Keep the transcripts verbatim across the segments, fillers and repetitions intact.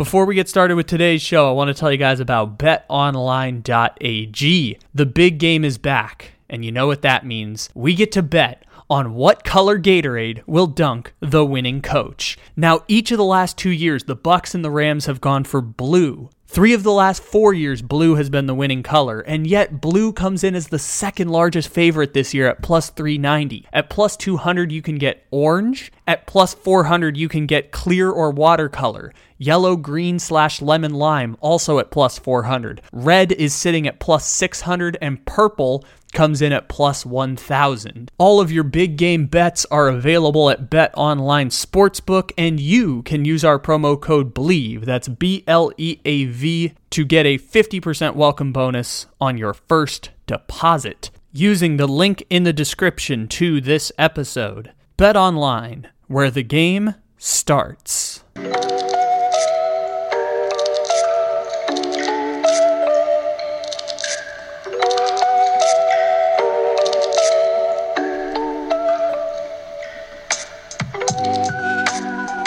Before we get started with today's show, I want to tell you guys about bet online dot a g. The big game is back, and you know what that means. We get to bet on what color Gatorade will dunk the winning coach. Now, each of the last two years, the Bucks and the Rams have gone for blue. Three of the last four years, blue has been the winning color, and yet blue comes in as the second largest favorite this year at plus three ninety. At plus two hundred, you can get orange. At plus four hundred, you can get clear or watercolor. Yellow, green, slash lemon, lime, also at plus four hundred. Red is sitting at plus six hundred, and purple comes in at plus one thousand. All of your big game bets are available at BetOnline Sportsbook, and you can use our promo code BLEAV, that's B L E A V, to get a fifty percent welcome bonus on your first deposit using the link in the description to this episode. BetOnline, where the game starts.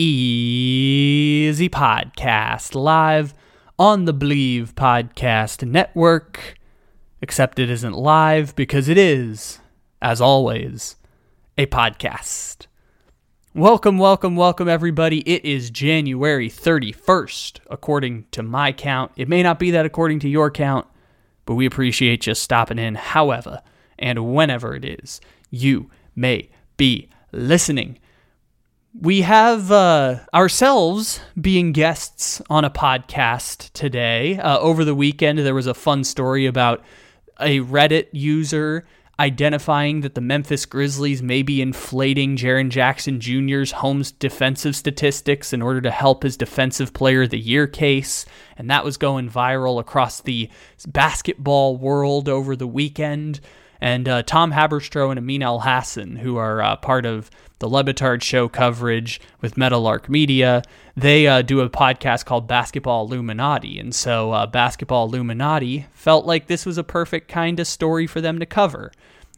Easy podcast, live on the Believe Podcast Network, except it isn't live because it is, as always, a podcast. Welcome, welcome, welcome, everybody. It is January thirty-first, according to my count. It may not be that according to your count, but we appreciate you stopping in, however and whenever it is you may be listening. We have uh, ourselves being guests on a podcast today. Uh, over the weekend, there was a fun story about a Reddit user identifying that the Memphis Grizzlies may be inflating Jaren Jackson Junior's home defensive statistics in order to help his Defensive Player of the Year case. And that was going viral across the basketball world over the weekend. And uh, Tom Haberstroh and Amin Al-Hassan, who are uh, part of the Le Batard Show coverage with Metalark Media, they uh, do a podcast called Basketball Illuminati. And so uh, Basketball Illuminati felt like this was a perfect kind of story for them to cover.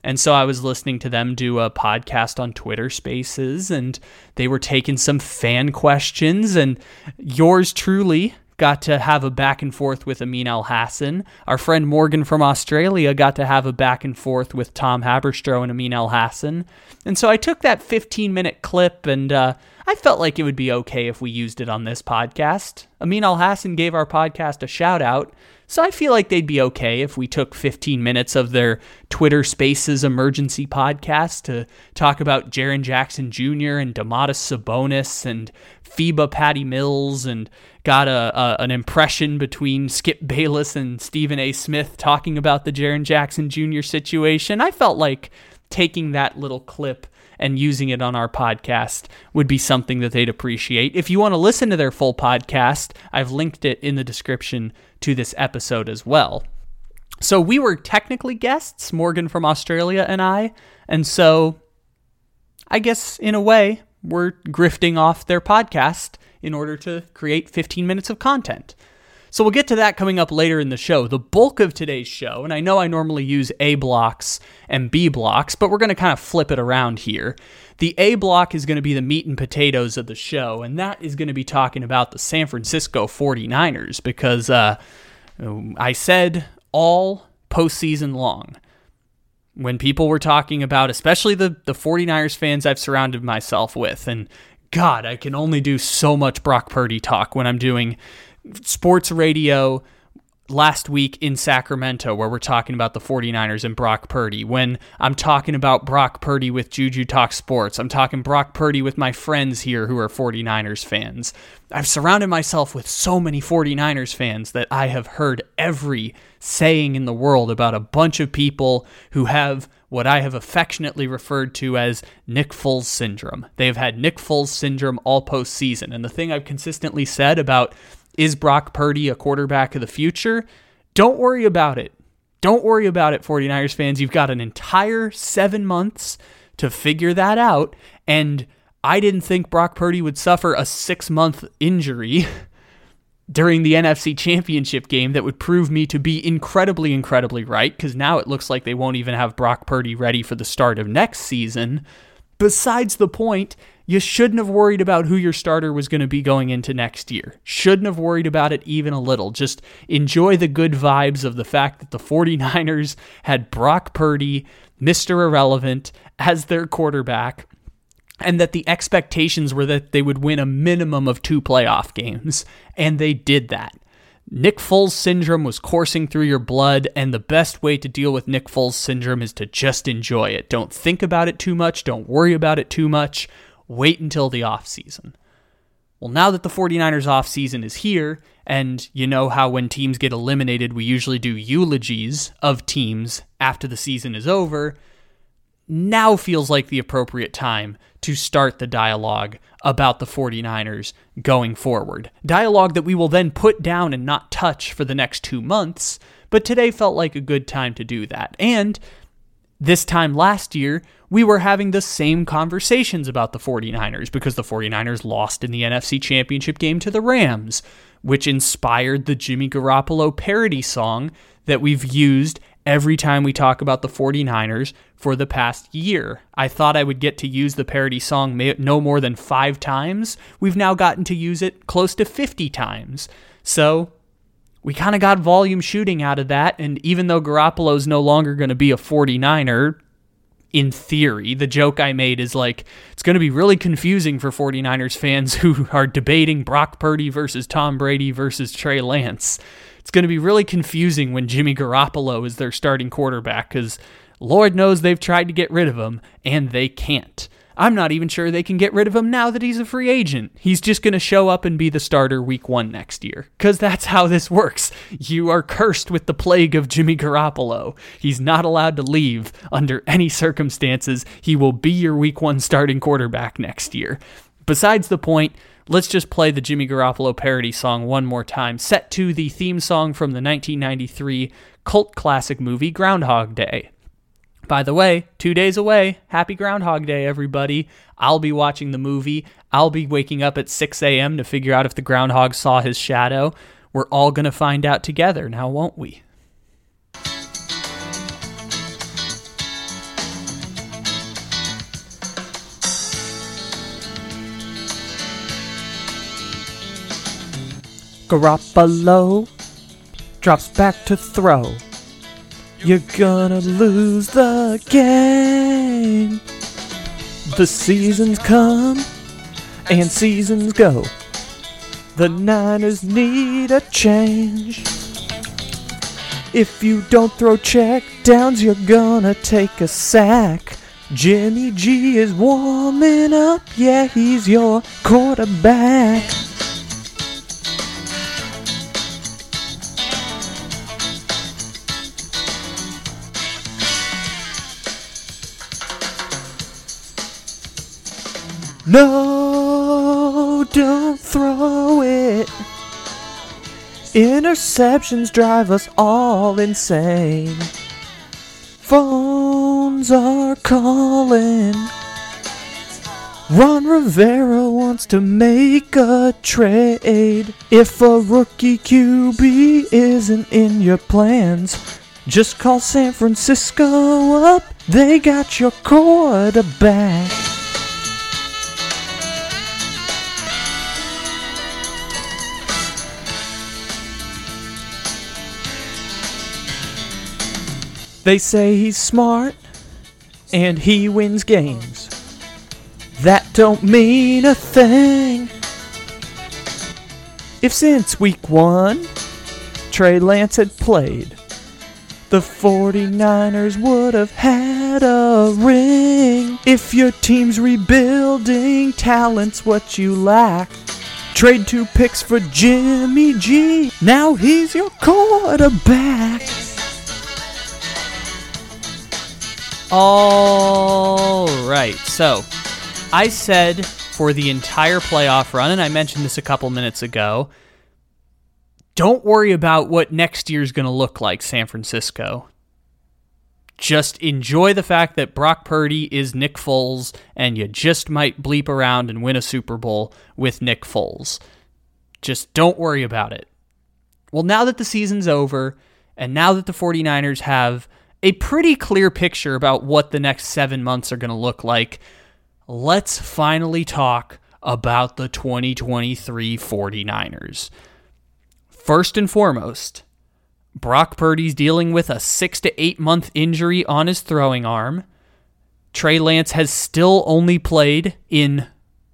And so I was listening to them do a podcast on Twitter Spaces, and they were taking some fan questions, and yours truly got to have a back and forth with Amin Al-Hassan. Our friend Morgan from Australia got to have a back and forth with Tom Haberstroh and Amin Al-Hassan. And so I took that fifteen minute clip, and uh, I felt like it would be okay if we used it on this podcast. Amin Al-Hassan gave our podcast a shout out, so I feel like they'd be okay if we took fifteen minutes of their Twitter Spaces emergency podcast to talk about Jaren Jackson Junior and Domantas Sabonis and FIBA Patty Mills, and got a, a an impression between Skip Bayless and Stephen A. Smith talking about the Jaren Jackson Junior situation. I felt like taking that little clip and using it on our podcast would be something that they'd appreciate. If you want to listen to their full podcast, I've linked it in the description to this episode as well. So we were technically guests, Morgan from Australia and I, and so I guess in a way we're grifting off their podcast in order to create fifteen minutes of content. So we'll get to that coming up later in the show. The bulk of today's show, and I know I normally use A blocks and B blocks, but we're going to kind of flip it around here. The A block is going to be the meat and potatoes of the show, and that is going to be talking about the San Francisco forty-niners, because uh, I said all postseason long, when people were talking about, especially the, the forty-niners fans I've surrounded myself with, and God, I can only do so much Brock Purdy talk when I'm doing sports radio last week in Sacramento, where we're talking about the forty-niners and Brock Purdy. When I'm talking about Brock Purdy with Juju Talk Sports, I'm talking Brock Purdy with my friends here who are forty-niners fans. I've surrounded myself with so many forty-niners fans that I have heard every saying in the world about a bunch of people who have what I have affectionately referred to as Nick Foles syndrome. They've had Nick Foles syndrome all postseason. And the thing I've consistently said about Is Brock Purdy a quarterback of the future? Don't worry about it. Don't worry about it, 49ers fans. You've got an entire seven months to figure that out. And I didn't think Brock Purdy would suffer a six-month injury during the N F C Championship game that would prove me to be incredibly, incredibly right, because now it looks like they won't even have Brock Purdy ready for the start of next season. Besides the point, you shouldn't have worried about who your starter was going to be going into next year. Shouldn't have worried about it even a little. Just enjoy the good vibes of the fact that the 49ers had Brock Purdy, Mister Irrelevant, as their quarterback, and that the expectations were that they would win a minimum of two playoff games, and they did that. Nick Foles syndrome was coursing through your blood, and the best way to deal with Nick Foles syndrome is to just enjoy it. Don't think about it too much. Don't worry about it too much. Wait until the offseason. Well, now that the 49ers offseason is here, and you know how when teams get eliminated, we usually do eulogies of teams after the season is over, now feels like the appropriate time to start the dialogue about the 49ers going forward. Dialogue that we will then put down and not touch for the next two months, but today felt like a good time to do that. And this time last year, we were having the same conversations about the 49ers because the 49ers lost in the N F C Championship game to the Rams, which inspired the Jimmy Garoppolo parody song that we've used every time we talk about the 49ers for the past year. I thought I would get to use the parody song no more than five times. We've now gotten to use it close to fifty times. So we kind of got volume shooting out of that. And even though Garoppolo's no longer going to be a 49er, in theory, the joke I made is like, it's going to be really confusing for 49ers fans who are debating Brock Purdy versus Tom Brady versus Trey Lance. It's going to be really confusing when Jimmy Garoppolo is their starting quarterback because Lord knows they've tried to get rid of him and they can't. I'm not even sure they can get rid of him now that he's a free agent. He's just going to show up and be the starter week one next year because that's how this works. You are cursed with the plague of Jimmy Garoppolo. He's not allowed to leave under any circumstances. He will be your week one starting quarterback next year. Besides the point, let's just play the Jimmy Garoppolo parody song one more time, set to the theme song from the nineteen ninety-three cult classic movie Groundhog Day. By the way, two days away, happy Groundhog Day, everybody. I'll be watching the movie. I'll be waking up at six a.m. to figure out if the groundhog saw his shadow. We're all going to find out together now, won't we? Garoppolo drops back to throw. You're gonna lose the game. The seasons come and seasons go. The Niners need a change. If you don't throw check downs, you're gonna take a sack. Jimmy G is warming up. Yeah, he's your quarterback. No, don't throw it. Interceptions drive us all insane. Phones are calling. Ron Rivera wants to make a trade. If a rookie Q B isn't in your plans, just call San Francisco up. They got your quarterback. They say he's smart, and he wins games. That don't mean a thing. If since week one, Trey Lance had played, the 49ers would have had a ring. If your team's rebuilding, talent's what you lack. Trade two picks for Jimmy G. Now he's your quarterback. All right, so I said for the entire playoff run, and I mentioned this a couple minutes ago, Don't worry about what next year's going to look like, San Francisco. Just enjoy the fact that Brock Purdy is Nick Foles, and you just might bleep around and win a Super Bowl with Nick Foles. Just don't worry about it. Well, now that the season's over, and now that the 49ers have a pretty clear picture about what the next seven months are going to look like, let's finally talk about the twenty twenty-three 49ers. First and foremost, Brock Purdy's dealing with a six to eight month injury on his throwing arm. Trey Lance has still only played in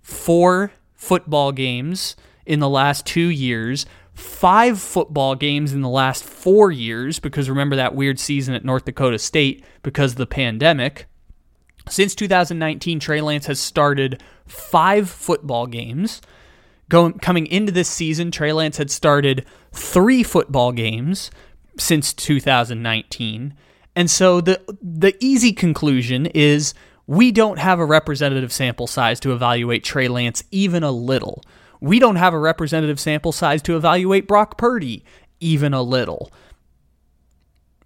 four football games in the last two years, five football games in the last four years, because remember that weird season at North Dakota State because of the pandemic. Since two thousand nineteen, Trey Lance has started five football games. Going, coming into this season, Trey Lance had started three football games since two thousand nineteen. And so the the easy conclusion is we don't have a representative sample size to evaluate Trey Lance even a little. We don't have a representative sample size to evaluate Brock Purdy even a little.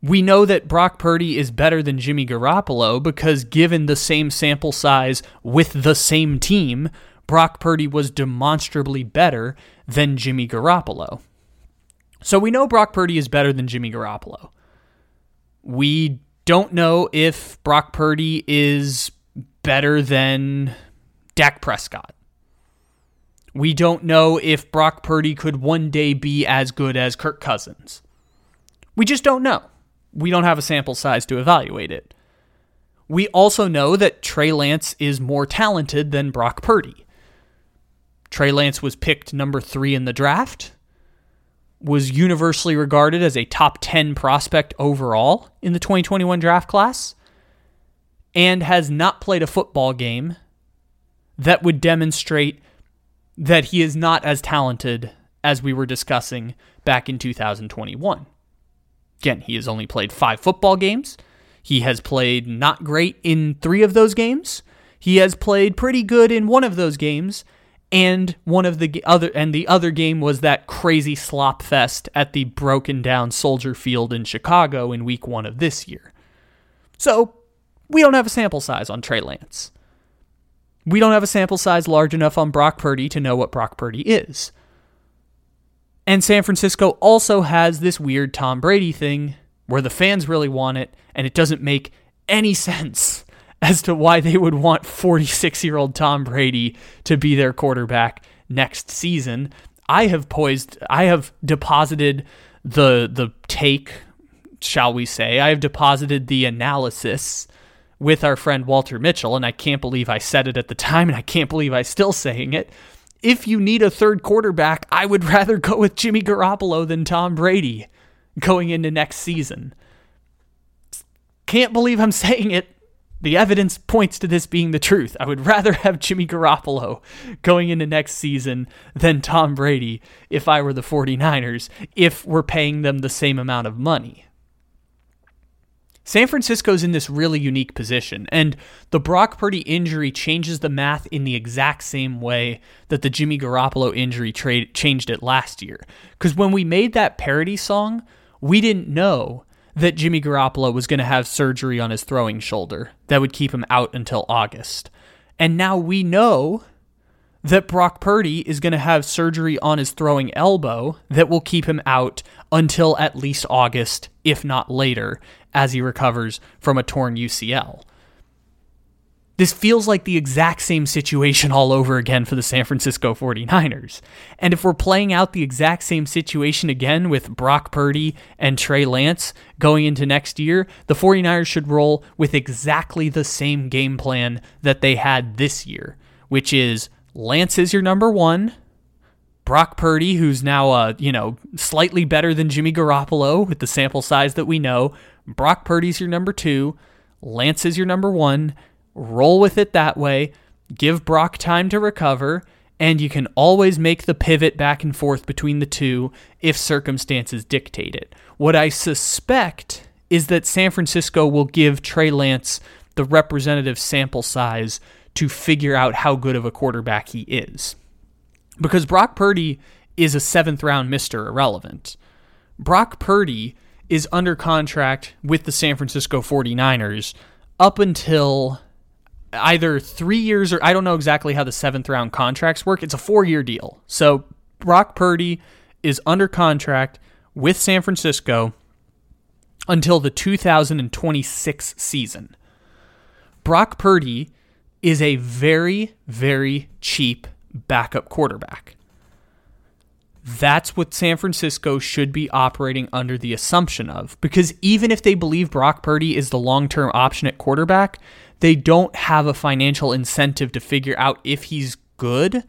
We know that Brock Purdy is better than Jimmy Garoppolo because given the same sample size with the same team, Brock Purdy was demonstrably better than Jimmy Garoppolo. So we know Brock Purdy is better than Jimmy Garoppolo. We don't know if Brock Purdy is better than Dak Prescott. We don't know if Brock Purdy could one day be as good as Kirk Cousins. We just don't know. We don't have a sample size to evaluate it. We also know that Trey Lance is more talented than Brock Purdy. Trey Lance was picked number three in the draft, was universally regarded as a top ten prospect overall in the twenty twenty-one draft class, and has not played a football game that would demonstrate that he is not as talented as we were discussing back in two thousand twenty-one. Again, he has only played five football games. He has played not great in three of those games. He has played pretty good in one of those games, and one of the other and the other game was that crazy slop fest at the broken down Soldier Field in Chicago in week one of this year. So, we don't have a sample size on Trey Lance. We don't have a sample size large enough on Brock Purdy to know what Brock Purdy is. And San Francisco also has this weird Tom Brady thing where the fans really want it, and it doesn't make any sense as to why they would want forty-six-year-old Tom Brady to be their quarterback next season. I have poised, I have deposited the the take, shall we say, I have deposited the analysis with our friend Walter Mitchell, and I can't believe I said it at the time, and I can't believe I'm still saying it. If you need a third quarterback, I would rather go with Jimmy Garoppolo than Tom Brady going into next season. Can't believe I'm saying it. The evidence points to this being the truth. I would rather have Jimmy Garoppolo going into next season than Tom Brady if I were the 49ers, if we're paying them the same amount of money. San Francisco's in this really unique position, and the Brock Purdy injury changes the math in the exact same way that the Jimmy Garoppolo injury trade changed it last year. Because when we made that parody song, we didn't know that Jimmy Garoppolo was going to have surgery on his throwing shoulder that would keep him out until August. And now we know that Brock Purdy is going to have surgery on his throwing elbow that will keep him out until at least August, if not later, as he recovers from a torn U C L. This feels like the exact same situation all over again for the San Francisco 49ers. And if we're playing out the exact same situation again with Brock Purdy and Trey Lance going into next year, the 49ers should roll with exactly the same game plan that they had this year, which is Lance is your number one. Brock Purdy, who's now, uh, you know, slightly better than Jimmy Garoppolo with the sample size that we know. Brock Purdy's your number two. Lance is your number one. Roll with it that way. Give Brock time to recover, and you can always make the pivot back and forth between the two if circumstances dictate it. What I suspect is that San Francisco will give Trey Lance the representative sample size to figure out how good of a quarterback he is. Because Brock Purdy is a seventh round Mister Irrelevant. Brock Purdy is under contract with the San Francisco forty-niners up until either three years or I don't know exactly how the seventh round contracts work. It's a four-year deal. So Brock Purdy is under contract with San Francisco until the two thousand twenty-six season. Brock Purdy is a very, very cheap backup quarterback. That's what San Francisco should be operating under the assumption of, because even if they believe Brock Purdy is the long-term option at quarterback, they don't have a financial incentive to figure out if he's good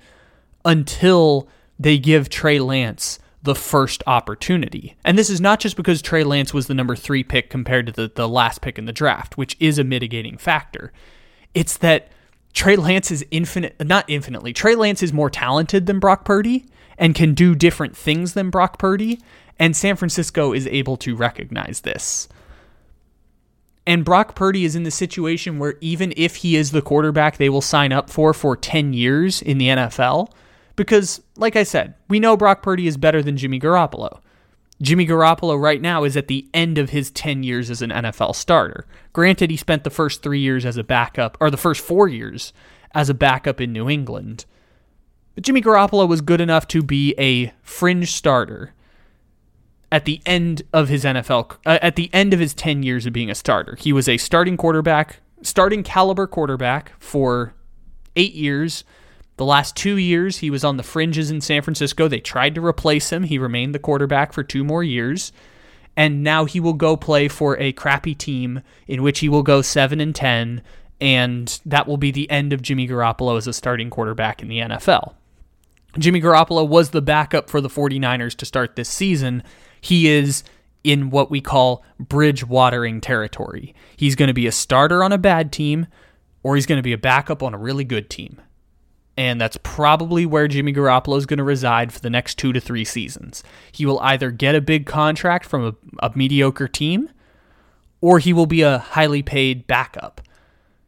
until they give Trey Lance the first opportunity. And this is not just because Trey Lance was the number three pick compared to the, the last pick in the draft, which is a mitigating factor. It's that Trey Lance is infinite, not infinitely. Trey Lance is more talented than Brock Purdy and can do different things than Brock Purdy, and San Francisco is able to recognize this. And Brock Purdy is in the situation where even if he is the quarterback they will sign up for for ten years in the N F L, because, like I said, we know Brock Purdy is better than Jimmy Garoppolo. Jimmy Garoppolo right now is at the end of his ten years as an N F L starter. Granted, he spent the first three years as a backup, or the first four years as a backup in New England. But Jimmy Garoppolo was good enough to be a fringe starter at the end of his N F L, uh, at the end of his ten years of being a starter. He was a starting quarterback, starting caliber quarterback for eight years. The last two years, he was on the fringes in San Francisco. They tried to replace him. He remained the quarterback for two more years. And now he will go play for a crappy team in which he will go seven and ten, and that will be the end of Jimmy Garoppolo as a starting quarterback in the N F L. Jimmy Garoppolo was the backup for the forty-niners to start this season. He is in what we call bridge watering territory. He's going to be a starter on a bad team, or he's going to be a backup on a really good team. And that's probably where Jimmy Garoppolo is going to reside for the next two to three seasons. He will either get a big contract from a, a mediocre team, or he will be a highly paid backup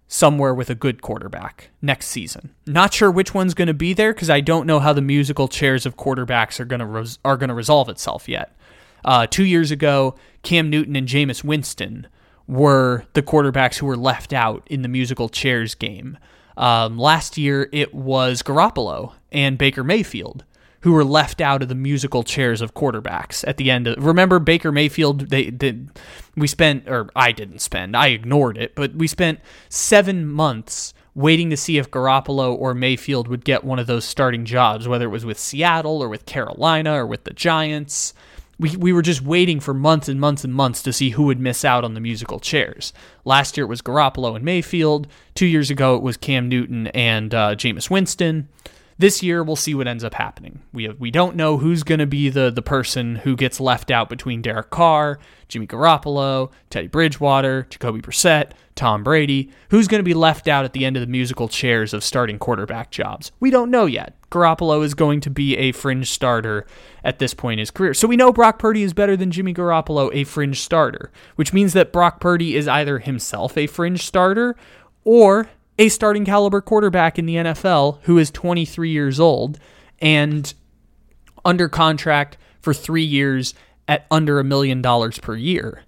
somewhere with a good quarterback next season. Not sure which one's going to be there, because I don't know how the musical chairs of quarterbacks are going to res- are going to resolve itself yet. Uh, two years ago, Cam Newton and Jameis Winston were the quarterbacks who were left out in the musical chairs game. Um, last year, it was Garoppolo and Baker Mayfield who were left out of the musical chairs of quarterbacks at the end of. Remember Baker Mayfield? They did. We spent, or I didn't spend. I ignored it, but we spent seven months waiting to see if Garoppolo or Mayfield would get one of those starting jobs, whether it was with Seattle or with Carolina or with the Giants. We we were just waiting for months and months and months to see who would miss out on the musical chairs. Last year it was Garoppolo and Mayfield. Two years ago it was Cam Newton and uh, Jameis Winston. This year we'll see what ends up happening. We have, we don't know who's going to be the, the person who gets left out between Derek Carr, Jimmy Garoppolo, Teddy Bridgewater, Jacoby Brissett, Tom Brady. Who's going to be left out at the end of the musical chairs of starting quarterback jobs? We don't know yet. Garoppolo is going to be a fringe starter at this point in his career. So we know Brock Purdy is better than Jimmy Garoppolo, a fringe starter, which means that Brock Purdy is either himself a fringe starter or a starting caliber quarterback in the N F L who is twenty-three years old and under contract for three years at under a million dollars per year.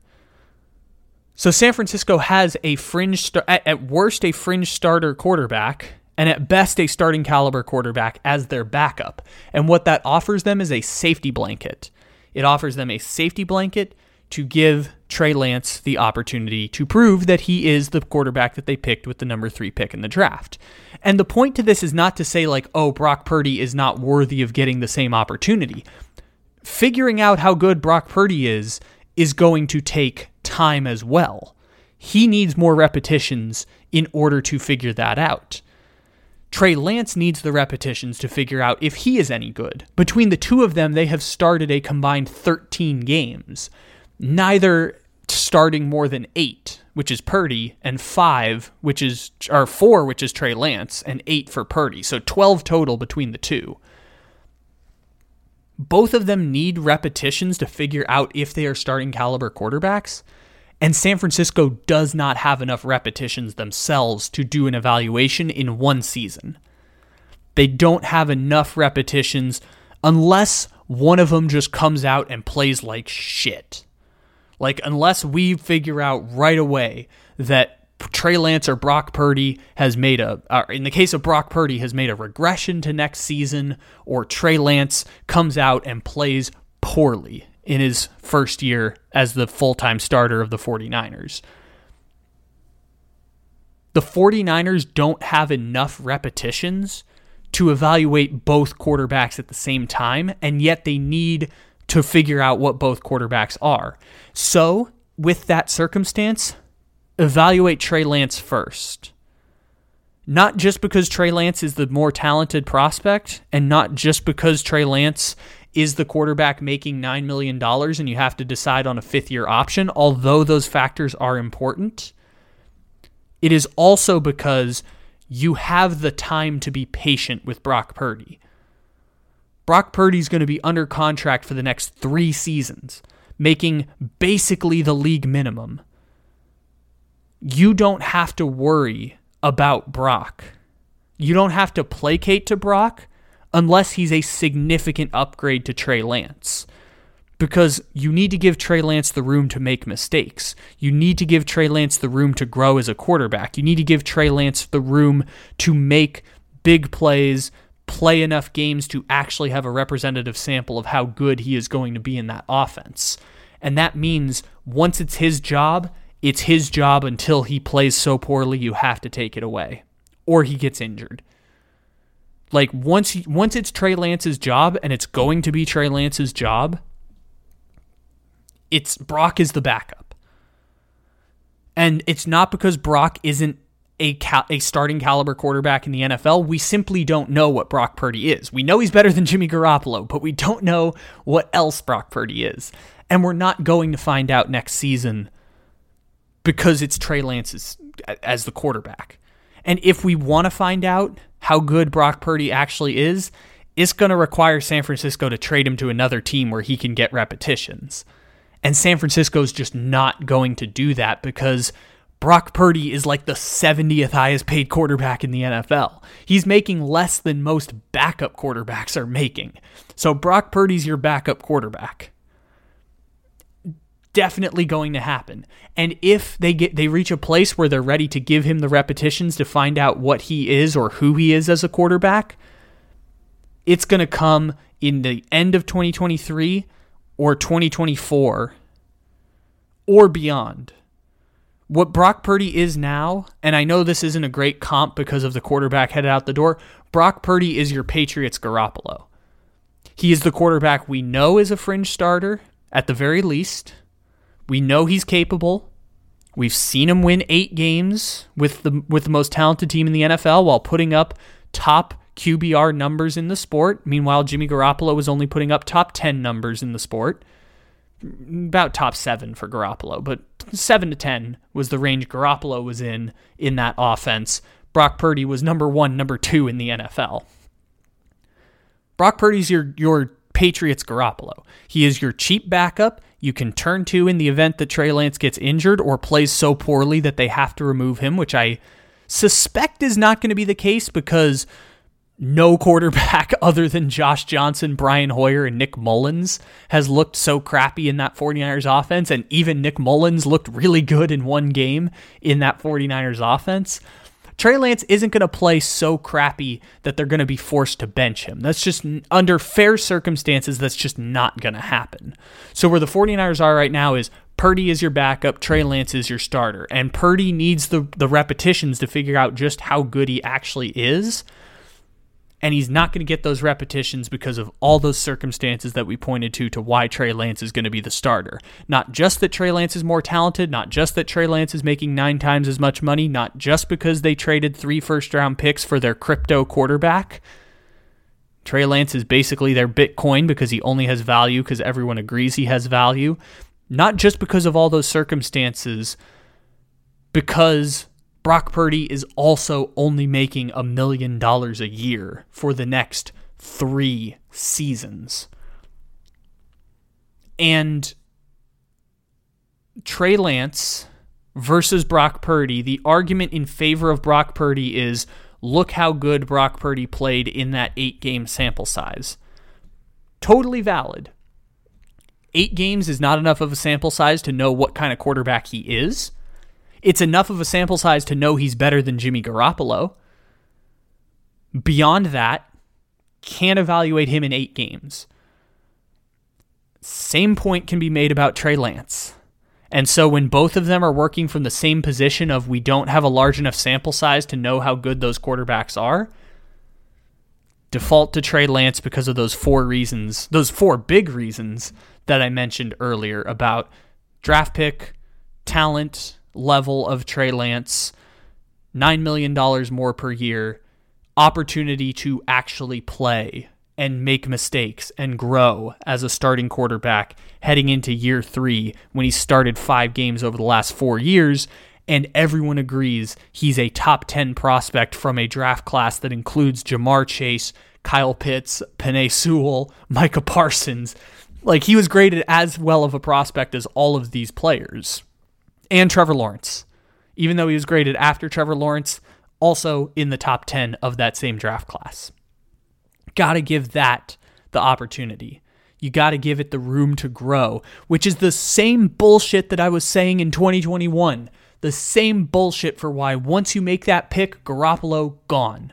So San Francisco has a fringe, at worst, a fringe starter quarterback, and at best a starting caliber quarterback as their backup. And what that offers them is a safety blanket. It offers them a safety blanket to give Trey Lance the opportunity to prove that he is the quarterback that they picked with the number three pick in the draft. And the point to this is not to say like, oh, Brock Purdy is not worthy of getting the same opportunity. Figuring out how good Brock Purdy is is going to take time as well. He needs more repetitions in order to figure that out. Trey Lance needs the repetitions to figure out if he is any good. Between the two of them, they have started a combined thirteen games, neither starting more than eight, which is Purdy, and five, which is or four, which is Trey Lance, and eight for Purdy. So twelve total between the two. Both of them need repetitions to figure out if they are starting caliber quarterbacks. And San Francisco does not have enough repetitions themselves to do an evaluation in one season. They don't have enough repetitions unless one of them just comes out and plays like shit. Like, unless we figure out right away that Trey Lance or Brock Purdy has made a, or in the case of Brock Purdy, has made a regression to next season, or Trey Lance comes out and plays poorly in his first year as the full-time starter of the 49ers. The 49ers don't have enough repetitions to evaluate both quarterbacks at the same time, and yet they need to figure out what both quarterbacks are. So, with that circumstance, evaluate Trey Lance first. Not just because Trey Lance is the more talented prospect, and not just because Trey Lance is the quarterback making nine million dollars and you have to decide on a fifth-year option, although those factors are important. It is also because you have the time to be patient with Brock Purdy. Brock Purdy's going to be under contract for the next three seasons, making basically the league minimum. You don't have to worry about Brock. You don't have to placate to Brock unless he's a significant upgrade to Trey Lance, because you need to give Trey Lance the room to make mistakes. You need to give Trey Lance the room to grow as a quarterback. You need to give Trey Lance the room to make big plays, play enough games to actually have a representative sample of how good he is going to be in that offense. And that means once it's his job, it's his job until he plays so poorly you have to take it away or he gets injured. Like, once he, once it's Trey Lance's job, and it's going to be Trey Lance's job, it's Brock is the backup. And it's not because Brock isn't a cal- a starting caliber quarterback in the N F L. We simply don't know what Brock Purdy is. We know he's better than Jimmy Garoppolo, but we don't know what else Brock Purdy is. And we're not going to find out next season because it's Trey Lance's as the quarterback. And if we want to find out how good Brock Purdy actually is, it's going to require San Francisco to trade him to another team where he can get repetitions. And San Francisco's just not going to do that because Brock Purdy is like the seventieth highest paid quarterback in the N F L. He's making less than most backup quarterbacks are making. So Brock Purdy's your backup quarterback. Definitely going to happen. And if they get they reach a place where they're ready to give him the repetitions to find out what he is or who he is as a quarterback, it's going to come in the end of twenty twenty-three or twenty twenty-four or beyond. What Brock Purdy is now, and I know this isn't a great comp because of the quarterback headed out the door, Brock Purdy is your Patriots Garoppolo. He is the quarterback we know is a fringe starter at the very least. We know he's capable. We've seen him win eight games with the with the most talented team in the N F L while putting up top Q B R numbers in the sport. Meanwhile, Jimmy Garoppolo was only putting up top ten numbers in the sport. About top seven for Garoppolo, but seven to ten was the range Garoppolo was in in that offense. Brock Purdy was number one, number two in the N F L. Brock Purdy's your your Patriots Garoppolo. He is your cheap backup you can turn to in the event that Trey Lance gets injured or plays so poorly that they have to remove him, which I suspect is not going to be the case because no quarterback other than Josh Johnson, Brian Hoyer, and Nick Mullins has looked so crappy in that 49ers offense, and even Nick Mullins looked really good in one game in that 49ers offense. Trey Lance isn't going to play so crappy that they're going to be forced to bench him. That's just, under fair circumstances, that's just not going to happen. So where the 49ers are right now is Purdy is your backup, Trey Lance is your starter, and Purdy needs the, the repetitions to figure out just how good he actually is, and he's not going to get those repetitions because of all those circumstances that we pointed to to why Trey Lance is going to be the starter. Not just that Trey Lance is more talented, not just that Trey Lance is making nine times as much money, not just because they traded three first-round picks for their crypto quarterback. Trey Lance is basically their Bitcoin because he only has value because everyone agrees he has value. Not just because of all those circumstances, because Brock Purdy is also only making a million dollars a year for the next three seasons. And Trey Lance versus Brock Purdy, the argument in favor of Brock Purdy is, look how good Brock Purdy played in that eight-game sample size. totally valid. Eight games is not enough of a sample size to know what kind of quarterback he is. It's enough of a sample size to know he's better than Jimmy Garoppolo. Beyond that, can't evaluate him in eight games. Same point can be made about Trey Lance. And so when both of them are working from the same position of we don't have a large enough sample size to know how good those quarterbacks are, default to Trey Lance because of those four reasons, those four big reasons that I mentioned earlier about draft pick, talent, level of Trey Lance, nine million dollars more per year, opportunity to actually play and make mistakes and grow as a starting quarterback heading into year three when he started five games over the last four years, and everyone agrees he's a top ten prospect from a draft class that includes Jamar Chase, Kyle Pitts, Penei Sewell, Micah Parsons. Like, he was graded as well of a prospect as all of these players. And Trevor Lawrence. Even though he was graded after Trevor Lawrence, also in the top ten of that same draft class. Gotta give that the opportunity. You gotta give it the room to grow, which is the same bullshit that I was saying in twenty twenty-one. The same bullshit for why once you make that pick, Garoppolo, gone.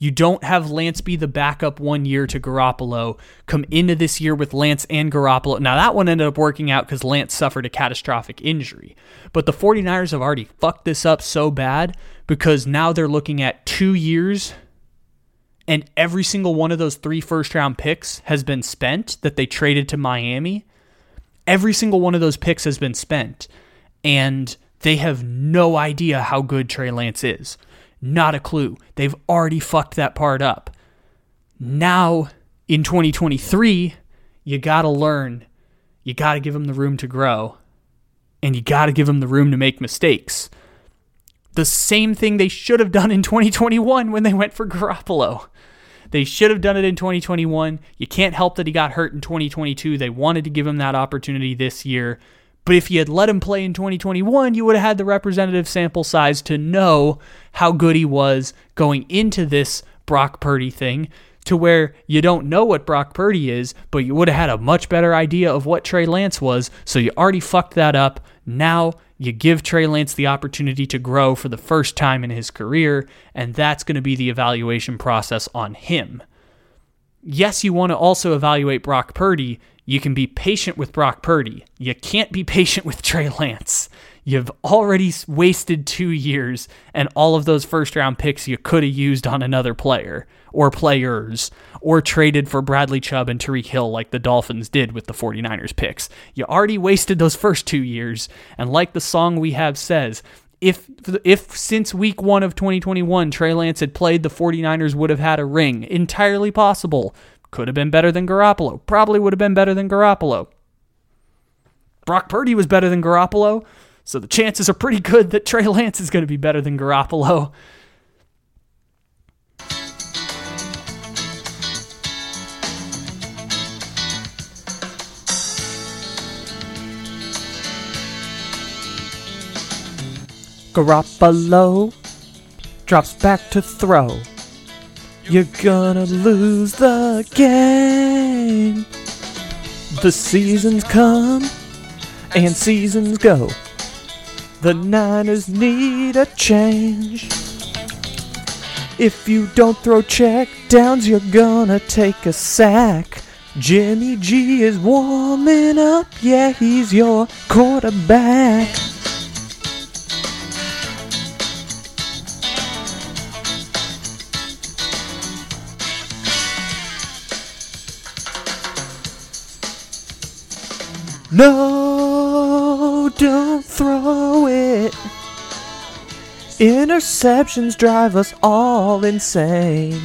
You don't have Lance be the backup one year to Garoppolo. Come into this year with Lance and Garoppolo. Now, that one ended up working out because Lance suffered a catastrophic injury. But the 49ers have already fucked this up so bad because now they're looking at two years and every single one of those three first-round picks has been spent that they traded to Miami. Every single one of those picks has been spent. And they have no idea how good Trey Lance is. Not a clue. They've already fucked that part up. Now, in twenty twenty-three, you got to learn. You got to give him the room to grow. And you got to give him the room to make mistakes. The same thing they should have done in twenty twenty-one when they went for Garoppolo. They should have done it in twenty twenty-one. You can't help that he got hurt in twenty twenty-two. They wanted to give him that opportunity this year. But if you had let him play in twenty twenty-one, you would have had the representative sample size to know how good he was going into this Brock Purdy thing, to where you don't know what Brock Purdy is, but you would have had a much better idea of what Trey Lance was, so you already fucked that up. Now you give Trey Lance the opportunity to grow for the first time in his career, and that's going to be the evaluation process on him. Yes, you want to also evaluate Brock Purdy. You can be patient with Brock Purdy. You can't be patient with Trey Lance. You've already wasted two years and all of those first-round picks you could have used on another player or players or traded for Bradley Chubb and Tariq Hill like the Dolphins did with the 49ers picks. You already wasted those first two years, and like the song we have says, if if since week one of twenty twenty-one Trey Lance had played, the 49ers would have had a ring. Entirely possible. Could have been better than Garoppolo. Probably would have been better than Garoppolo. Brock Purdy was better than Garoppolo, so the chances are pretty good that Trey Lance is going to be better than Garoppolo. Garoppolo drops back to throw. You're gonna lose the game. The seasons come and seasons go. The Niners need a change. If you don't throw check downs, you're gonna take a sack. Jimmy G is warming up. Yeah, he's your quarterback. No, don't throw it. Interceptions drive us all insane.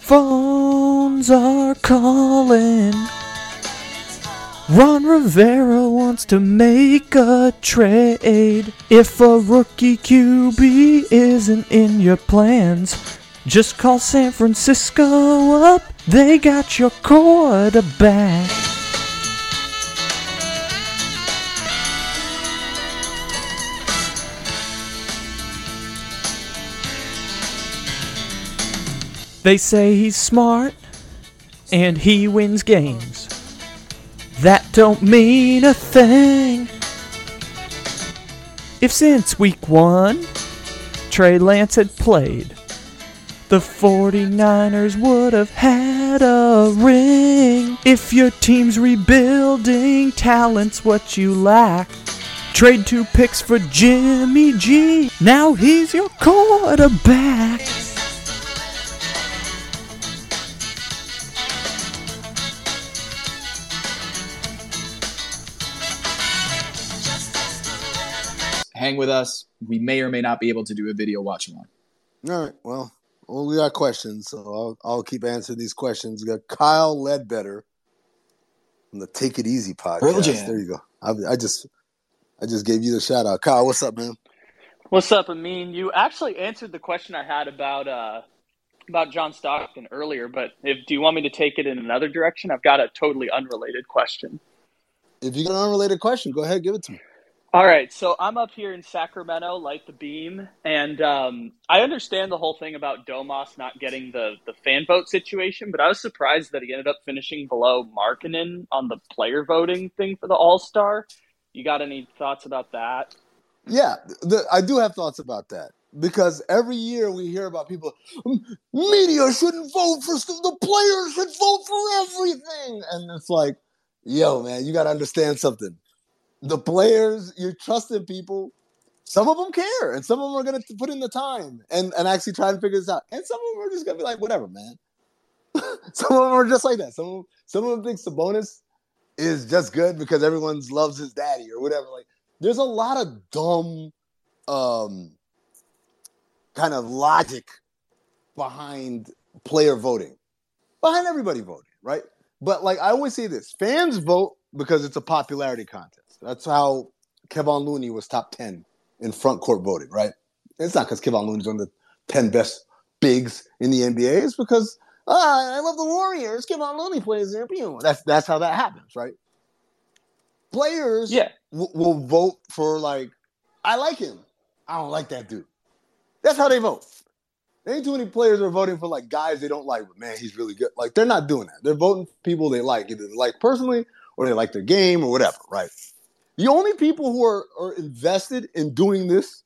Phones are calling. Ron Rivera wants to make a trade. If a rookie Q B isn't in your plans, just call San Francisco up. They got your quarterback. They say he's smart and he wins games. That don't mean a thing. If since week one, Trey Lance had played, the forty-niners would have had a ring. If your team's rebuilding, talent's what you lack. Trade two picks for Jimmy G. Now he's your quarterback. Hang with us. We may or may not be able to do a video watch along. All right. Well, well we got questions, so I'll, I'll keep answering these questions. We got Kyle Ledbetter from the Take It Easy podcast. There you go. I, I just... I just gave you the shout out. Kyle, what's up, man? What's up, Amin? You actually answered the question I had about uh, about John Stockton earlier, but if do you want me to take it in another direction? I've got a totally unrelated question. If you got an unrelated question, go ahead, give it to me. All right, so I'm up here in Sacramento, light the beam, and um, I understand the whole thing about Domas not getting the, the fan vote situation, but I was surprised that he ended up finishing below Markkanen on the player voting thing for the All-Star. You got any thoughts about that? Yeah, the, I do have thoughts about that. Because every year we hear about people, media shouldn't vote for stuff. The players should vote for everything. And it's like, yo, man, you got to understand something. The players, you're trusting people. Some of them care. And some of them are going to put in the time and, and actually try and figure this out. And some of them are just going to be like, whatever, man. Some of them are just like that. Some of them, some of them think Sabonis is just good because everyone loves his daddy or whatever. Like, there's a lot of dumb um, kind of logic behind player voting, behind everybody voting, right? But, like, I always say this. Fans vote because it's a popularity contest. That's how Kevon Looney was top ten in front court voting, right? It's not because Kevon Looney's one of the ten best bigs in the N B A. It's because... Uh, I love the Warriors. Kevon Looney plays there. That's that's how that happens, right? Players yeah. w- will vote for, like, I like him. I don't like that dude. That's how they vote. There ain't too many players who are voting for, like, guys they don't like. But, man, he's really good. Like, they're not doing that. They're voting for people they like. Either they like personally or they like their game or whatever, right? The only people who are, are invested in doing this,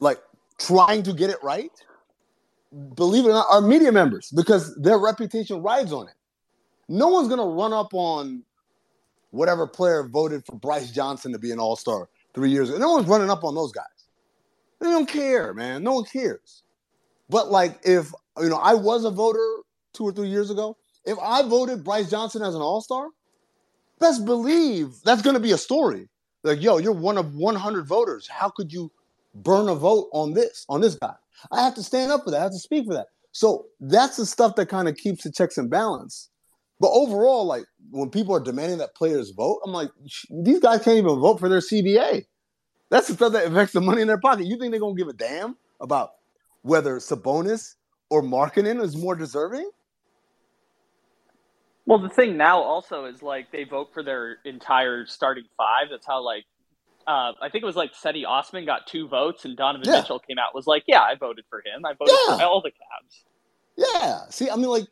like, trying to get it right, believe it or not, are media members because their reputation rides on it. No one's going to run up on whatever player voted for Bryce Johnson to be an all-star three years ago. No one's running up on those guys. They don't care, man. No one cares. But, like, if, you know, I was a voter two or three years ago, if I voted Bryce Johnson as an all-star, best believe that's going to be a story. Like, yo, you're one of one hundred voters. How could you burn a vote on this, on this guy? I have to stand up for that. I have to speak for that. So that's the stuff that kind of keeps the checks and balance. But overall, like, when people are demanding that players vote, I'm like, these guys can't even vote for their C B A. That's the stuff that affects the money in their pocket. You think they're going to give a damn about whether Sabonis or Markkanen is more deserving? Well, the thing now also is, like, they vote for their entire starting five. That's how, like, Uh, I think it was like Cedi Osman got two votes, and Donovan yeah. Mitchell came out was like, "Yeah, I voted for him. I voted yeah. for all the Cavs." Yeah. See, I mean, like,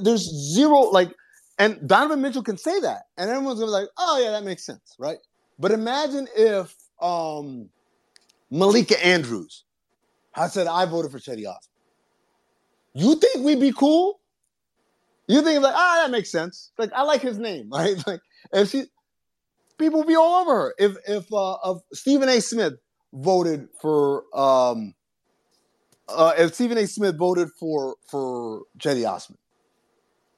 there's zero like, and Donovan Mitchell can say that, and everyone's gonna be like, "Oh yeah, that makes sense, right?" But imagine if um, Malika Andrews had said, "I voted for Cedi Osman." You think we'd be cool? You think like, "Ah, oh, that makes sense." Like, I like his name, right? Like, if she. People would be all over her. If if uh, if Stephen A. Smith voted for um, uh, if Stephen A. Smith voted for for Cedi Osman,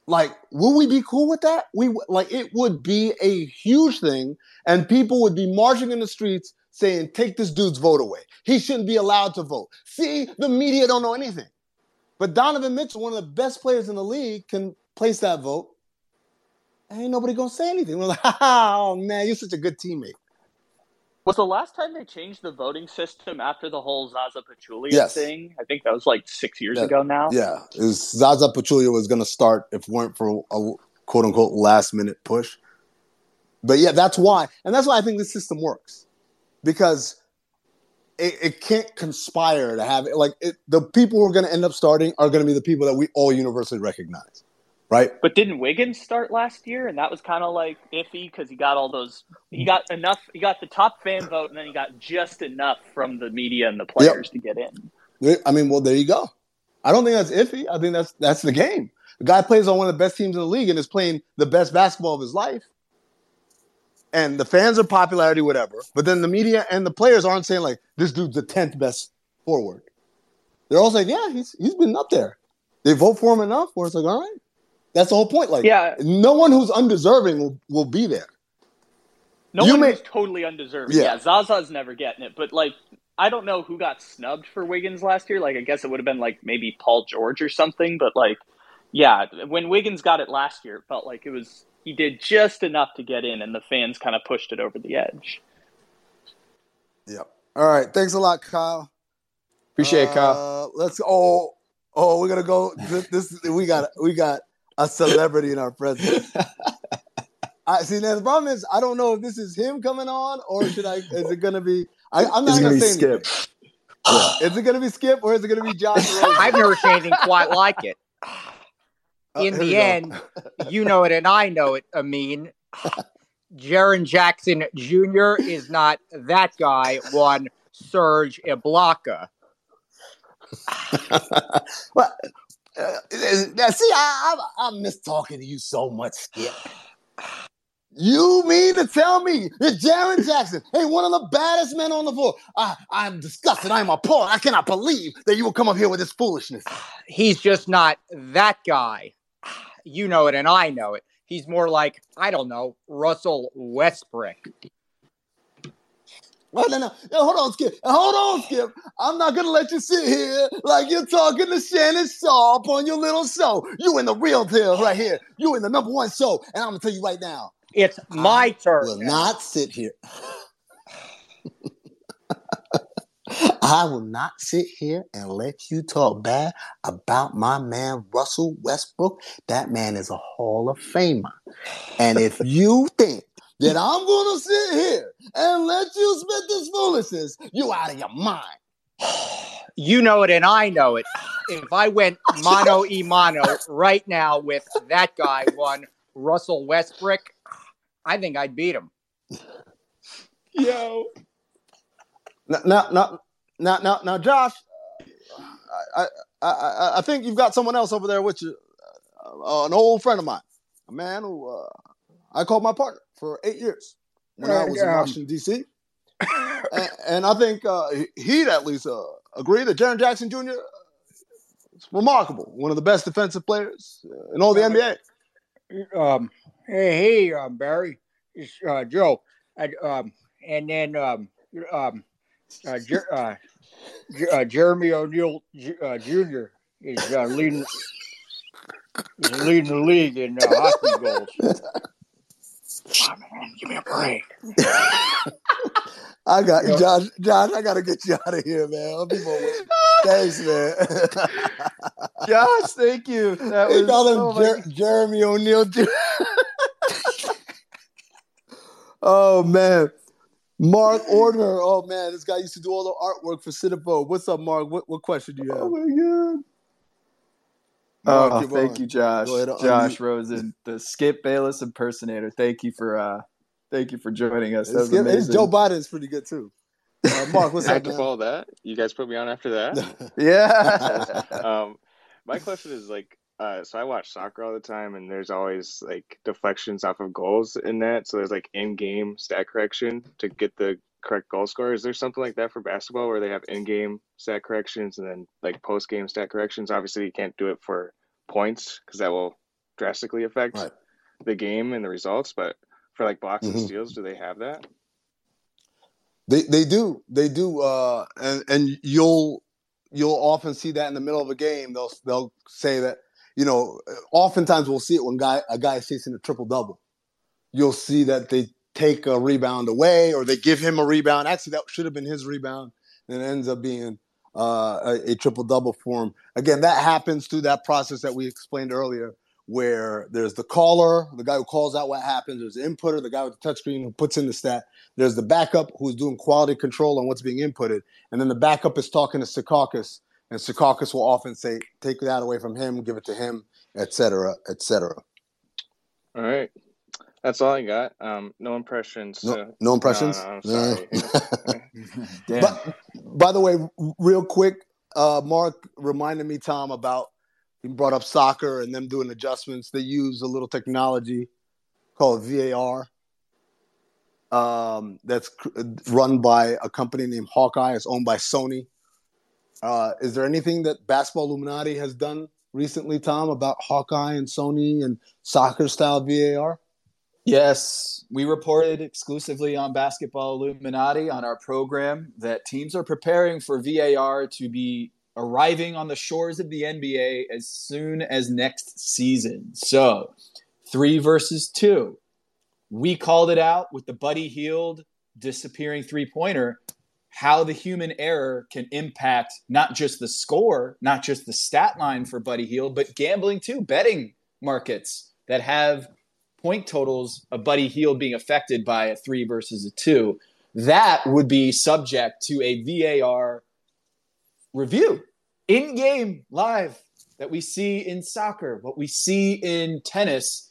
like, would we be cool with that? We like it would be a huge thing, and people would be marching in the streets saying, "Take this dude's vote away. He shouldn't be allowed to vote." See, the media don't know anything, but Donovan Mitchell, one of the best players in the league, can place that vote. Ain't nobody gonna say anything. We're like, oh man, you're such a good teammate. Was the last time they changed the voting system after the whole Zaza Pachulia yes. thing? I think that was like six years yeah. ago now. Yeah, it was, Zaza Pachulia was gonna start if it weren't for a quote unquote last minute push. But yeah, that's why, and that's why I think this system works, because it, it can't conspire to have it. Like it, the people who are gonna end up starting are gonna be the people that we all universally recognize. Right. But didn't Wiggins start last year? And that was kind of like iffy because he got all those – he got enough – he got the top fan vote, and then he got just enough from the media and the players yep. to get in. I mean, well, there you go. I don't think that's iffy. I think that's that's the game. The guy plays on one of the best teams in the league and is playing the best basketball of his life. And the fans are popularity, whatever. But then the media and the players aren't saying, like, this dude's the tenth best forward. They're all saying, yeah, he's he's been up there. They vote for him enough where it's like, all right. That's the whole point. Like, yeah. no one who's undeserving will, will be there. No you one may... who's totally undeserving. Yeah. yeah, Zaza's never getting it. But, like, I don't know who got snubbed for Wiggins last year. Like, I guess it would have been, like, maybe Paul George or something. But, like, yeah, when Wiggins got it last year, it felt like it was – he did just enough to get in, and the fans kind of pushed it over the edge. Yep. All right. Thanks a lot, Kyle. Appreciate uh, it, Kyle. Let's – oh, oh, we're going to go – This we got – we got – a celebrity in our presence. I see. Now the problem is, I don't know if this is him coming on, or should I? Is it going to be? I, I'm not going to say Skip. Yeah. Is it going to be Skip, or is it going to be Josh? I've never seen anything quite like it. In uh, the end, you know it, and I know it. Amin, Jaren Jackson Junior is not that guy. One Serge Ibaka. What? Uh, now, see, I, I I miss talking to you so much, Skip. You mean to tell me that Jaren Jackson ain't one of the baddest men on the floor? I, I'm disgusted. I'm appalled. I cannot believe that you will come up here with this foolishness. He's just not that guy. You know it, and I know it. He's more like, I don't know, Russell Westbrook. Oh, no, no, no, hold on, Skip. Hold on, Skip. I'm not going to let you sit here like you're talking to Shannon Sharp on your little show. You in the real deal right here. You in the number one show. And I'm going to tell you right now. It's my I turn. will not sit here. I will not sit here and let you talk bad about my man, Russell Westbrook. That man is a Hall of Famer. And if you think that I'm going to sit here and let you spit this foolishness, you out of your mind. You know it, and I know it. If I went mano a mano right now with that guy, one Russell Westbrook, I think I'd beat him. Yo. Now, now, now, now, now Josh, I, I, I, I think you've got someone else over there with you, uh, an old friend of mine, a man who uh, I called my partner for eight years when uh, I was yeah. in Washington, D C and, and I think uh, he'd at least uh, agree that Jaren Jackson Junior is remarkable, one of the best defensive players in all the N B A. Um, hey, hey, um, Barry, it's uh, Joe. I, um, and then um, um, uh, Jer- uh, uh, Jeremy O'Neal uh, Junior is uh, leading, is leading the league in uh, hockey goals. Oh, man, give me a break. I got you, Josh. Josh, I gotta get you out of here, man. Thanks, man. Josh, thank you. That was so Jer- Jeremy O'Neal. Oh man, Mark Ordner. Oh man, this guy used to do all the artwork for Citadel. What's up, Mark? What what question do you have? Oh my god. Mark, oh, thank on. you, Josh. Josh Rosen, the Skip Bayless impersonator. Thank you for, uh, thank you for joining us. That was Skip, amazing. Joe Biden is pretty good too. Uh, Mark, what's up? I can follow that. You guys put me on after that. yeah. um, my question is like, uh, so I watch soccer all the time, and there's always like deflections off of goals in that. So there's like in-game stat correction to get the correct goal score. Is there something like that for basketball where they have in-game stat corrections and then like post-game stat corrections? Obviously you can't do it for points because that will drastically affect right. the game and the results, but for like blocks mm-hmm. and steals, do they have that? They they do. They do uh and, and you'll you'll often see that in the middle of a game. They'll they'll say that, you know, oftentimes we'll see it when guy a guy is chasing a triple double. You'll see that they take a rebound away, or they give him a rebound. Actually, that should have been his rebound, and it ends up being uh, a, a triple-double for him. Again, that happens through that process that we explained earlier, where there's the caller, the guy who calls out what happens. There's the inputter, the guy with the touchscreen who puts in the stat. There's the backup who's doing quality control on what's being inputted, and then the backup is talking to Secaucus, and Secaucus will often say, take that away from him, give it to him, et cetera, et cetera. All right. That's all I got. Um, no impressions. So. No, no impressions? No, no, I'm sorry. Damn. But, by the way, real quick, uh, Mark reminded me, Tom, about you brought up soccer and them doing adjustments. They use a little technology called V A R um, that's run by a company named Hawkeye. It's owned by Sony. Uh, is there anything that Basketball Illuminati has done recently, Tom, about Hawkeye and Sony and soccer-style V A R? Yes, we reported exclusively on Basketball Illuminati on our program that teams are preparing for V A R to be arriving on the shores of the N B A as soon as next season. So, three versus two. We called it out with the Buddy Hield disappearing three-pointer, how the human error can impact not just the score, not just the stat line for Buddy Hield, but gambling too, betting markets that have – point totals of Buddy Hield being affected by a three versus a two, that would be subject to a V A R review in-game live that we see in soccer, what we see in tennis.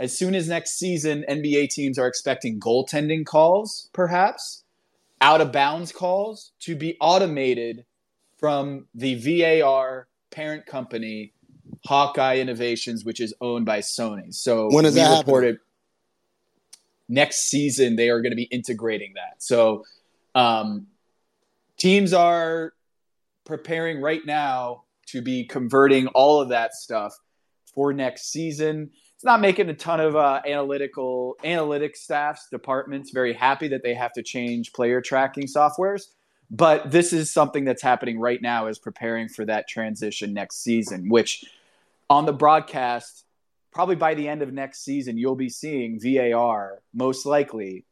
As soon as next season, N B A teams are expecting goaltending calls, perhaps, out-of-bounds calls to be automated from the V A R parent company Hawkeye Innovations, which is owned by Sony. So when is we that reported happening? Next season they are going to be integrating that. So um, teams are preparing right now to be converting all of that stuff for next season. It's not making a ton of uh, analytical analytics staffs, departments very happy that they have to change player tracking softwares. But this is something that's happening right now is preparing for that transition next season, which – on the broadcast, probably by the end of next season, you'll be seeing V A R most likely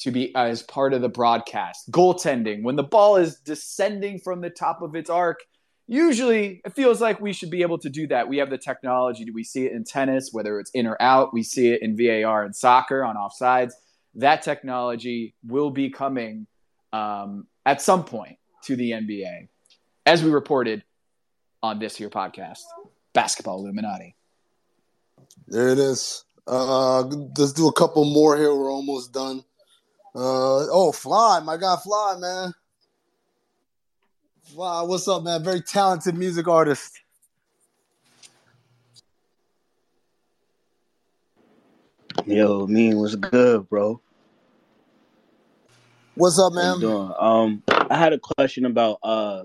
to be as part of the broadcast. Goaltending, when the ball is descending from the top of its arc, usually it feels like we should be able to do that. We have the technology. Do we see it in tennis, whether it's in or out? We see it in V A R and soccer on offsides. That technology will be coming um, at some point to the N B A, as we reported on this here podcast. Basketball Illuminati. There it is. Uh, let's do a couple more here. We're almost done. Uh, oh, Fly. My God, Fly, man. Fly, what's up, man? Very talented music artist. Yo, mean, what's good, bro? What's up, man? How you doing? Um, I had a question about, uh,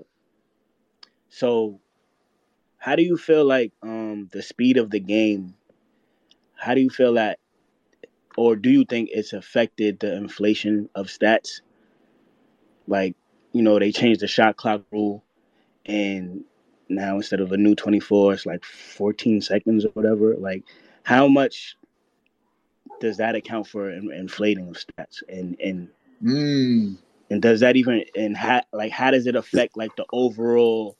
so, how do you feel like um, the speed of the game, how do you feel that, or do you think it's affected the inflation of stats? Like, you know, they changed the shot clock rule, and now instead of a new twenty-four, it's like fourteen seconds or whatever. Like, how much does that account for in, inflating of stats? And and mm. and does that even, and how, like, how does it affect, like, the overall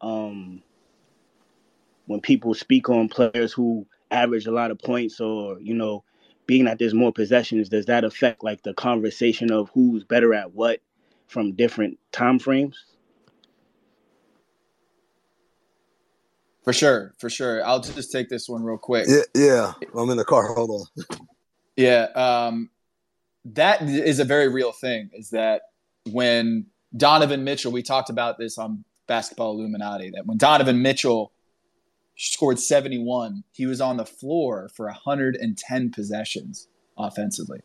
um when people speak on players who average a lot of points or, you know, being that there's more possessions, does that affect, like, the conversation of who's better at what from different time frames? For sure, for sure. I'll just take this one real quick. Yeah, yeah. I'm in the car. Hold on. Yeah, um, that is a very real thing, is that when Donovan Mitchell, we talked about this on Basketball Illuminati, that when Donovan Mitchell scored seventy-one, he was on the floor for one hundred ten possessions offensively.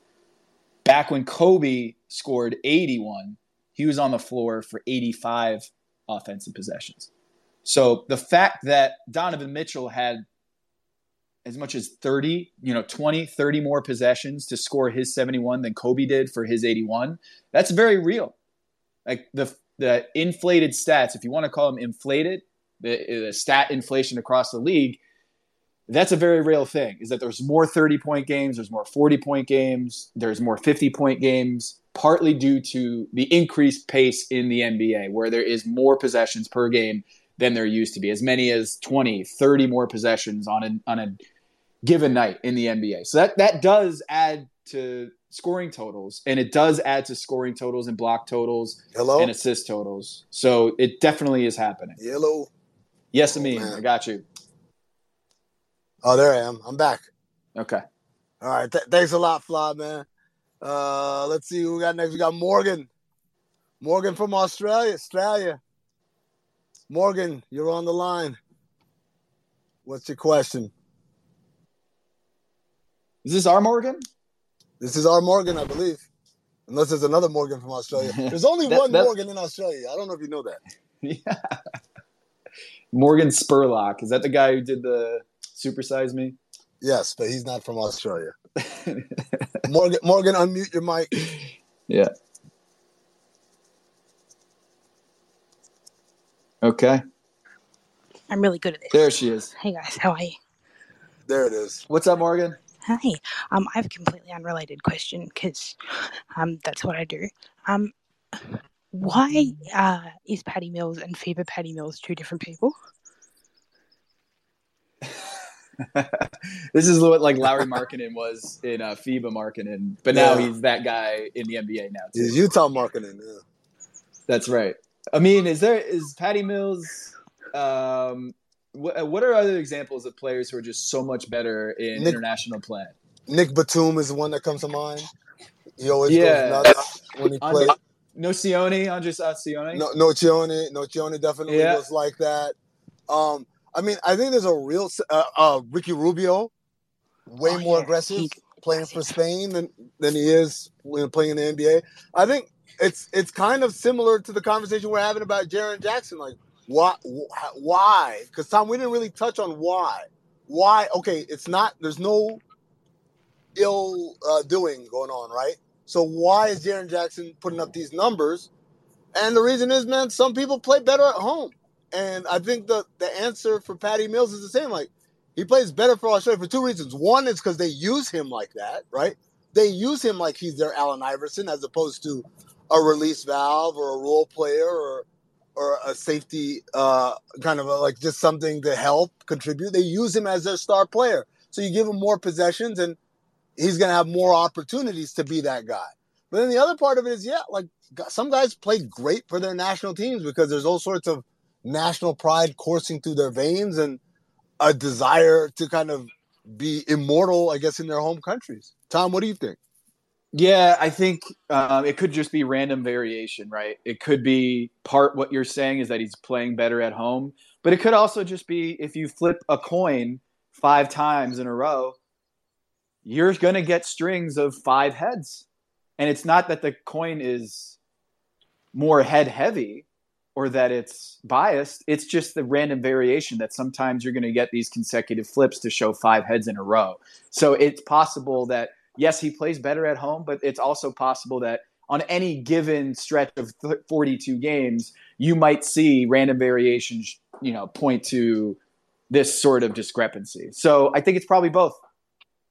Back when Kobe scored eighty-one, he was on the floor for eighty-five offensive possessions. So the fact that Donovan Mitchell had as much as thirty, you know, twenty, thirty more possessions to score his seventy-one than Kobe did for his eighty-one, that's very real. Like the the inflated stats, if you want to call them inflated, The, the stat inflation across the league, that's a very real thing, is that there's more thirty-point games, there's more forty-point games, there's more fifty-point games, partly due to the increased pace in the N B A, where there is more possessions per game than there used to be, as many as twenty, thirty more possessions on a, on a given night in the N B A. So that, that does add to scoring totals, and it does add to scoring totals and block totals Hello? and assist totals. So it definitely is happening. Hello. Yes, Amin, oh, I got you. Oh, there I am. I'm back. Okay. All right. Th- thanks a lot, Fly, man. Uh, let's see who we got next. We got Morgan. Morgan from Australia. Australia. Morgan, you're on the line. What's your question? Is this our Morgan? This is our Morgan, I believe. Unless there's another Morgan from Australia. There's only that, one that... Morgan in Australia. I don't know if you know that. Yeah. Morgan Spurlock. Is that the guy who did the Supersize Me? Yes, but he's not from Australia. Morgan, Morgan, unmute your mic. Yeah. Okay. I'm really good at this. There she is. Hey, guys. How are you? There it is. What's up, Morgan? Hi. Um, I have a completely unrelated question because um, that's what I do. Um, why uh, is Patty Mills and FIBA Patty Mills two different people? This is what like Lauri Markkanen was in uh, FIBA Markkanen, but now yeah. he's that guy in the N B A now too. He's Utah Markkanen. Yeah. That's right. I mean, is there is Patty Mills? Um, wh- what are other examples of players who are just so much better in Nick, international play? Nick Batum is one that comes to mind. He always yeah. goes nuts when he plays. Nocione, Andres Nocione. No, Nocione, Nocione definitely yeah. was like that. Um, I mean, I think there's a real uh, uh, Ricky Rubio, way oh, more yeah. aggressive he, playing for Spain than, than he is when playing in the N B A. I think it's it's kind of similar to the conversation we're having about Jaren Jackson. Like, why? Why? Because, Tom, we didn't really touch on why. Why? Okay, it's not – there's no ill uh, doing going on, right? So why is Jaren Jackson putting up these numbers? And the reason is, man, some people play better at home. And I think the, the answer for Patty Mills is the same. Like, he plays better for Australia for two reasons. One is because they use him like that, right? They use him like he's their Allen Iverson as opposed to a release valve or a role player or or a safety uh, kind of a, like just something to help contribute. They use him as their star player. So you give him more possessions and he's going to have more opportunities to be that guy. But then the other part of it is, yeah, like some guys play great for their national teams because there's all sorts of national pride coursing through their veins and a desire to kind of be immortal, I guess, in their home countries. Tom, what do you think? Yeah, I think um, it could just be random variation, right? It could be part what you're saying is that he's playing better at home, but it could also just be if you flip a coin five times in a row, you're going to get strings of five heads. And it's not that the coin is more head heavy or that it's biased. It's just the random variation that sometimes you're going to get these consecutive flips to show five heads in a row. So it's possible that yes, he plays better at home, but it's also possible that on any given stretch of forty-two games, you might see random variations, you know, point to this sort of discrepancy. So I think it's probably both.